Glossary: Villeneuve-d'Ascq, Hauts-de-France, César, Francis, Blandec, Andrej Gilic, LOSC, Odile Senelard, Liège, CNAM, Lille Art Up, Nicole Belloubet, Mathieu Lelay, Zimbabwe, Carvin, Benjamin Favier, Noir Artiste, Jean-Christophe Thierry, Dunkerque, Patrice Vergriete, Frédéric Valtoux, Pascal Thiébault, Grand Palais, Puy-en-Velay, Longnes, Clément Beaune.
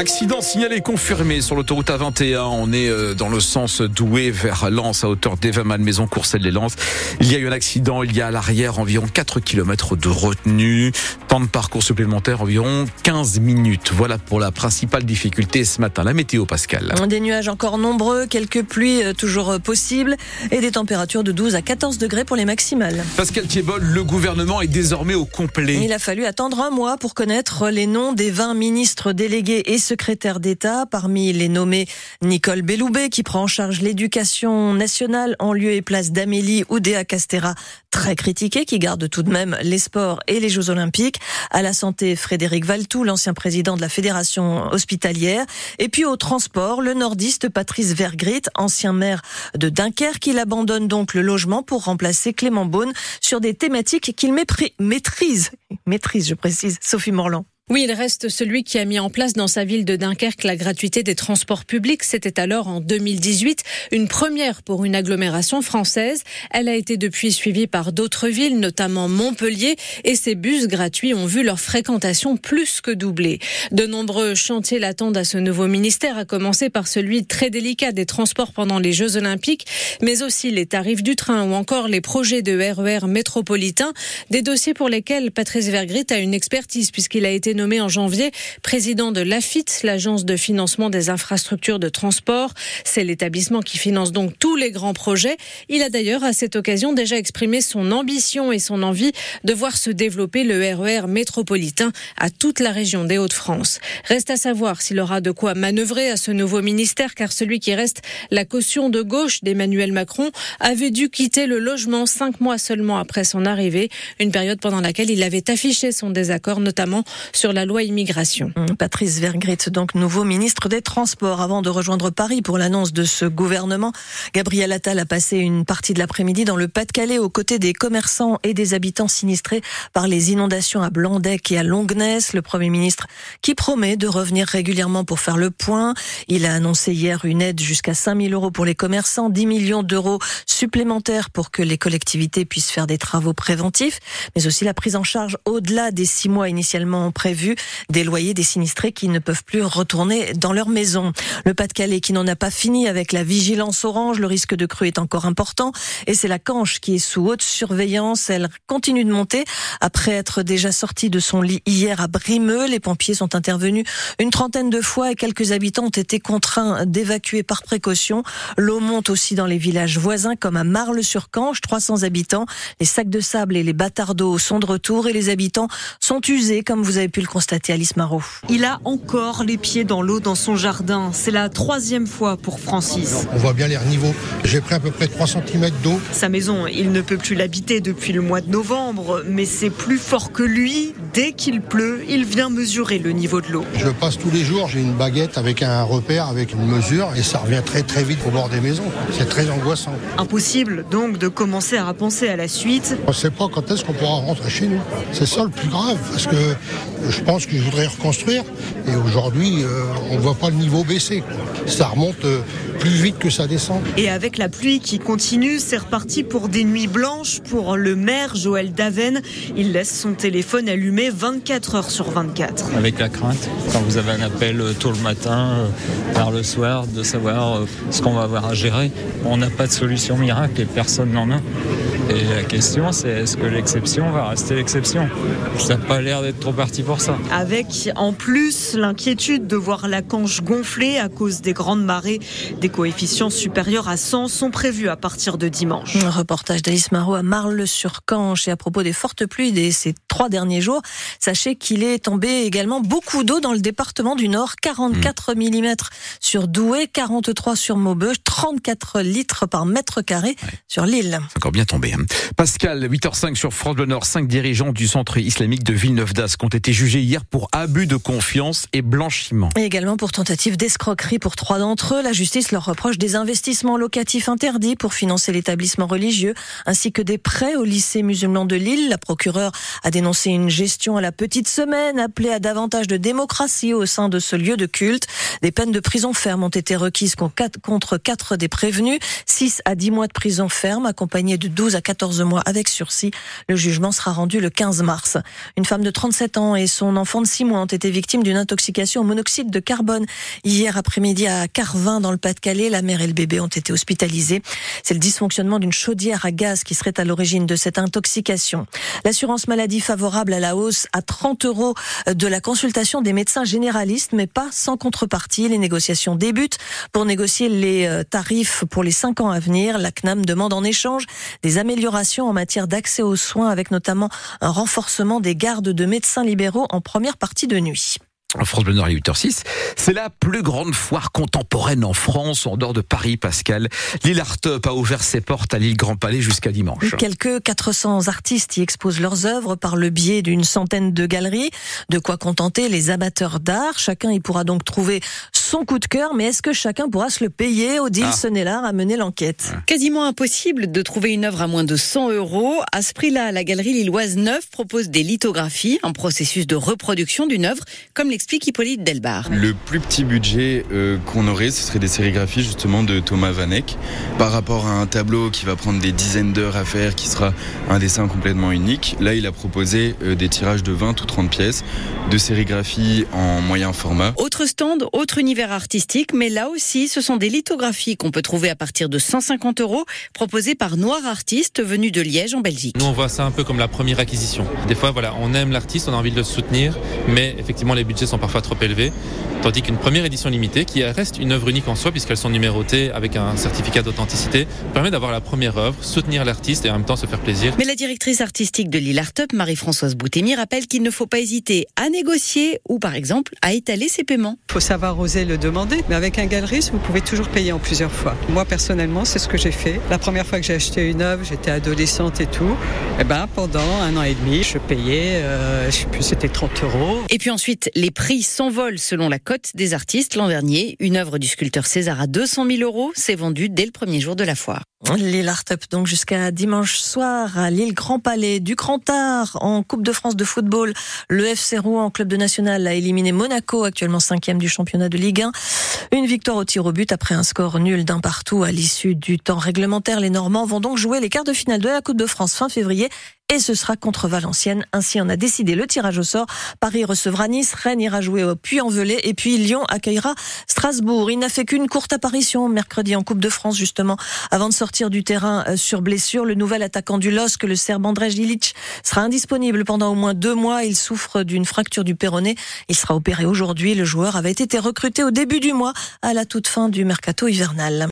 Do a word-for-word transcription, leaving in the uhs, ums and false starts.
Accident signalé confirmé sur l'autoroute A vingt et un. On est dans le sens d'Oué vers Lens à hauteur d'Evaman-Maison, Courcelles-les-Lens. Il y a eu un accident. Il y a à l'arrière environ quatre kilomètres de retenue. Temps de parcours supplémentaire environ quinze minutes. Voilà pour la principale difficulté ce matin. La météo, Pascal. Des nuages encore nombreux, quelques pluies toujours possibles et des températures de douze à quatorze degrés pour les maximales. Pascal Thiébault, le gouvernement est désormais au complet. Il a fallu attendre un mois pour connaître les noms des vingt ministres délégués et secrétaires d'État. Parmi les nommés, Nicole Belloubet qui prend en charge l'éducation nationale en lieu et place d'Amélie Oudéa Castéra, très critiquée, qui garde tout de même les sports et les Jeux Olympiques. À la santé, Frédéric Valtoux, l'ancien président de la Fédération hospitalière. Et puis au transport, le nordiste Patrice Vergriete, ancien maire de Dunkerque. Il abandonne donc le logement pour remplacer Clément Beaune sur des thématiques qu'il mépr- maîtrise. Maîtrise, je précise, Sophie Morland. Oui, il reste celui qui a mis en place dans sa ville de Dunkerque la gratuité des transports publics. C'était alors en deux mille dix-huit, une première pour une agglomération française. Elle a été depuis suivie par d'autres villes, notamment Montpellier, et ces bus gratuits ont vu leur fréquentation plus que doubler. De nombreux chantiers l'attendent à ce nouveau ministère, à commencer par celui très délicat des transports pendant les Jeux Olympiques, mais aussi les tarifs du train ou encore les projets de R E R métropolitain, des dossiers pour lesquels Patrice Vergriete a une expertise puisqu'il a été nommé en janvier président de l'AFITE, l'agence de financement des infrastructures de transport. C'est l'établissement qui finance donc tous les grands projets. Il a d'ailleurs à cette occasion déjà exprimé son ambition et son envie de voir se développer le R E R métropolitain à toute la région des Hauts-de-France. Reste à savoir s'il aura de quoi manœuvrer à ce nouveau ministère, car celui qui reste la caution de gauche d'Emmanuel Macron avait dû quitter le logement cinq mois seulement après son arrivée, une période pendant laquelle il avait affiché son désaccord, notamment sur la loi immigration. Patrice Vergriete, donc nouveau ministre des Transports. Avant de rejoindre Paris pour l'annonce de ce gouvernement, Gabriel Attal a passé une partie de l'après-midi dans le Pas-de-Calais aux côtés des commerçants et des habitants sinistrés par les inondations à Blandec et à Longnes. Le Premier ministre qui promet de revenir régulièrement pour faire le point. Il a annoncé hier une aide jusqu'à cinq mille euros pour les commerçants, dix millions d'euros supplémentaires pour que les collectivités puissent faire des travaux préventifs, mais aussi la prise en charge au-delà des six mois initialement prévus vu des loyers des sinistrés qui ne peuvent plus retourner dans leur maison. Le Pas-de-Calais qui n'en a pas fini avec la vigilance orange, le risque de crue est encore important et c'est la Canche qui est sous haute surveillance. Elle continue de monter après être déjà sortie de son lit hier à Brimeux. Les pompiers sont intervenus une trentaine de fois et quelques habitants ont été contraints d'évacuer par précaution. L'eau monte aussi dans les villages voisins comme à Marles-sur-Canche, trois cents habitants. Les sacs de sable et les bâtards d'eau sont de retour et les habitants sont usés, comme vous avez pu le constater, Alice Marot. Il a encore les pieds dans l'eau dans son jardin. C'est la troisième fois pour Francis. On voit bien les niveaux. J'ai pris à peu près trois centimètres d'eau. Sa maison, il ne peut plus l'habiter depuis le mois de novembre, mais c'est plus fort que lui. Dès qu'il pleut, il vient mesurer le niveau de l'eau. Je passe tous les jours, j'ai une baguette avec un repère, avec une mesure, et ça revient très très vite au bord des maisons. C'est très angoissant. Impossible donc de commencer à penser à la suite. On ne sait pas quand est-ce qu'on pourra rentrer chez nous. C'est ça le plus grave, parce que je pense que je voudrais reconstruire et aujourd'hui euh, on ne voit pas le niveau baisser. Ça remonte euh, plus vite que ça descend. Et avec la pluie qui continue, c'est reparti pour des nuits blanches. Pour le maire Joël Davenne, il laisse son téléphone allumé vingt-quatre heures sur vingt-quatre. Avec la crainte, quand vous avez un appel tôt le matin, tard le soir, de savoir ce qu'on va avoir à gérer. On n'a pas de solution miracle et personne n'en a. Et la question, c'est est-ce que l'exception va rester l'exception? Ça n'a pas l'air d'être trop parti pour ça. Avec, en plus, l'inquiétude de voir la Canche gonfler à cause des grandes marées. Des coefficients supérieurs à cent sont prévus à partir de dimanche. Un reportage d'Alice Marot à Marles-sur-Canche. Et à propos des fortes pluies de ces trois derniers jours, sachez qu'il est tombé également beaucoup d'eau dans le département du Nord. quarante-quatre millimètres sur Douai, quarante-trois sur Maubeuge, trente-quatre litres par mètre carré sur Lille. C'est encore bien tombé. Pascal, huit heures cinq sur France Bleu Nord, cinq dirigeants du centre islamique de Villeneuve-d'Ascq ont été jugés hier pour abus de confiance et blanchiment. Et également pour tentative d'escroquerie pour trois d'entre eux. La justice leur reproche des investissements locatifs interdits pour financer l'établissement religieux, ainsi que des prêts au lycée musulman de Lille. La procureure a dénoncé une gestion à la petite semaine, appelée à davantage de démocratie au sein de ce lieu de culte. Des peines de prison ferme ont été requises contre quatre des prévenus, six à dix mois de prison ferme, accompagnés de douze à quatorze mois avec sursis. Le jugement sera rendu le quinze mars. Une femme de trente-sept ans et son enfant de six mois ont été victimes d'une intoxication au monoxyde de carbone. Hier après-midi à Carvin, dans le Pas-de-Calais, la mère et le bébé ont été hospitalisés. C'est le dysfonctionnement d'une chaudière à gaz qui serait à l'origine de cette intoxication. L'assurance maladie favorable à la hausse à trente euros de la consultation des médecins généralistes, mais pas sans contrepartie. Les négociations débutent pour négocier les tarifs pour les cinq ans à venir. La C N A M demande en échange des améliorations en matière d'accès aux soins, avec notamment un renforcement des gardes de médecins libéraux en première partie de nuit. France Bleu Nord, il est huit heures six. C'est la plus grande foire contemporaine en France, en dehors de Paris, Pascal. Lille Art Up a ouvert ses portes à Lille Grand Palais jusqu'à dimanche. Quelques quatre cents artistes y exposent leurs œuvres par le biais d'une centaine de galeries. De quoi contenter les amateurs d'art. Chacun y pourra donc trouver son coup de cœur, mais est-ce que chacun pourra se le payer? Odile ah. Senelard a mené l'enquête. Ouais. Quasiment impossible de trouver une œuvre à moins de cent euros. À ce prix-là, la galerie lilloise Neuve propose des lithographies, un processus de reproduction d'une œuvre, comme l'explique Hippolyte Delbar. Le plus petit budget euh, qu'on aurait, ce serait des sérigraphies justement de Thomas Vanek, par rapport à un tableau qui va prendre des dizaines d'heures à faire, qui sera un dessin complètement unique. Là, il a proposé euh, des tirages de vingt ou trente pièces, de sérigraphies en moyen format. Autre stand, autre univers artistique, mais là aussi, ce sont des lithographies qu'on peut trouver à partir de cent cinquante euros, proposées par Noir Artiste, venu de Liège en Belgique. Nous, on voit ça un peu comme la première acquisition. Des fois, voilà, on aime l'artiste, on a envie de le soutenir, mais effectivement, les budgets sont parfois trop élevés, tandis qu'une première édition limitée, qui reste une œuvre unique en soi, puisqu'elles sont numérotées avec un certificat d'authenticité, permet d'avoir la première œuvre, soutenir l'artiste et en même temps se faire plaisir. Mais la directrice artistique de Lille Art Up, Marie-Françoise Boutemir, rappelle qu'il ne faut pas hésiter à négocier ou, par exemple, à étaler ses paiements. Il faut savoir oser le demander, mais avec un galeriste, vous pouvez toujours payer en plusieurs fois. Moi, personnellement, c'est ce que j'ai fait. La première fois que j'ai acheté une œuvre, j'étais adolescente et tout. Et ben, pendant un an et demi, je payais, euh, je sais plus, c'était trente euros. Et puis ensuite, les prix s'envolent selon la cote des artistes. L'an dernier, une œuvre du sculpteur César à deux cent mille euros s'est vendue dès le premier jour de la foire. Lille Art Up, donc jusqu'à dimanche soir à Lille Grand Palais. Du grand art en Coupe de France de football, le F C Rouen, club de national, a éliminé Monaco, actuellement cinquième du championnat de Ligue un. Une victoire au tir au but après un score nul d'un partout à l'issue du temps réglementaire. Les Normands vont donc jouer les quarts de finale de la Coupe de France fin février. Et ce sera contre Valenciennes. Ainsi, on a décidé le tirage au sort. Paris recevra Nice, Rennes ira jouer au Puy-en-Velay et puis Lyon accueillera Strasbourg. Il n'a fait qu'une courte apparition mercredi en Coupe de France, justement, avant de sortir du terrain sur blessure. Le nouvel attaquant du L O S C, le Serbe Andrej Gilic, sera indisponible pendant au moins deux mois. Il souffre d'une fracture du péroné. Il sera opéré aujourd'hui. Le joueur avait été recruté au début du mois à la toute fin du mercato hivernal.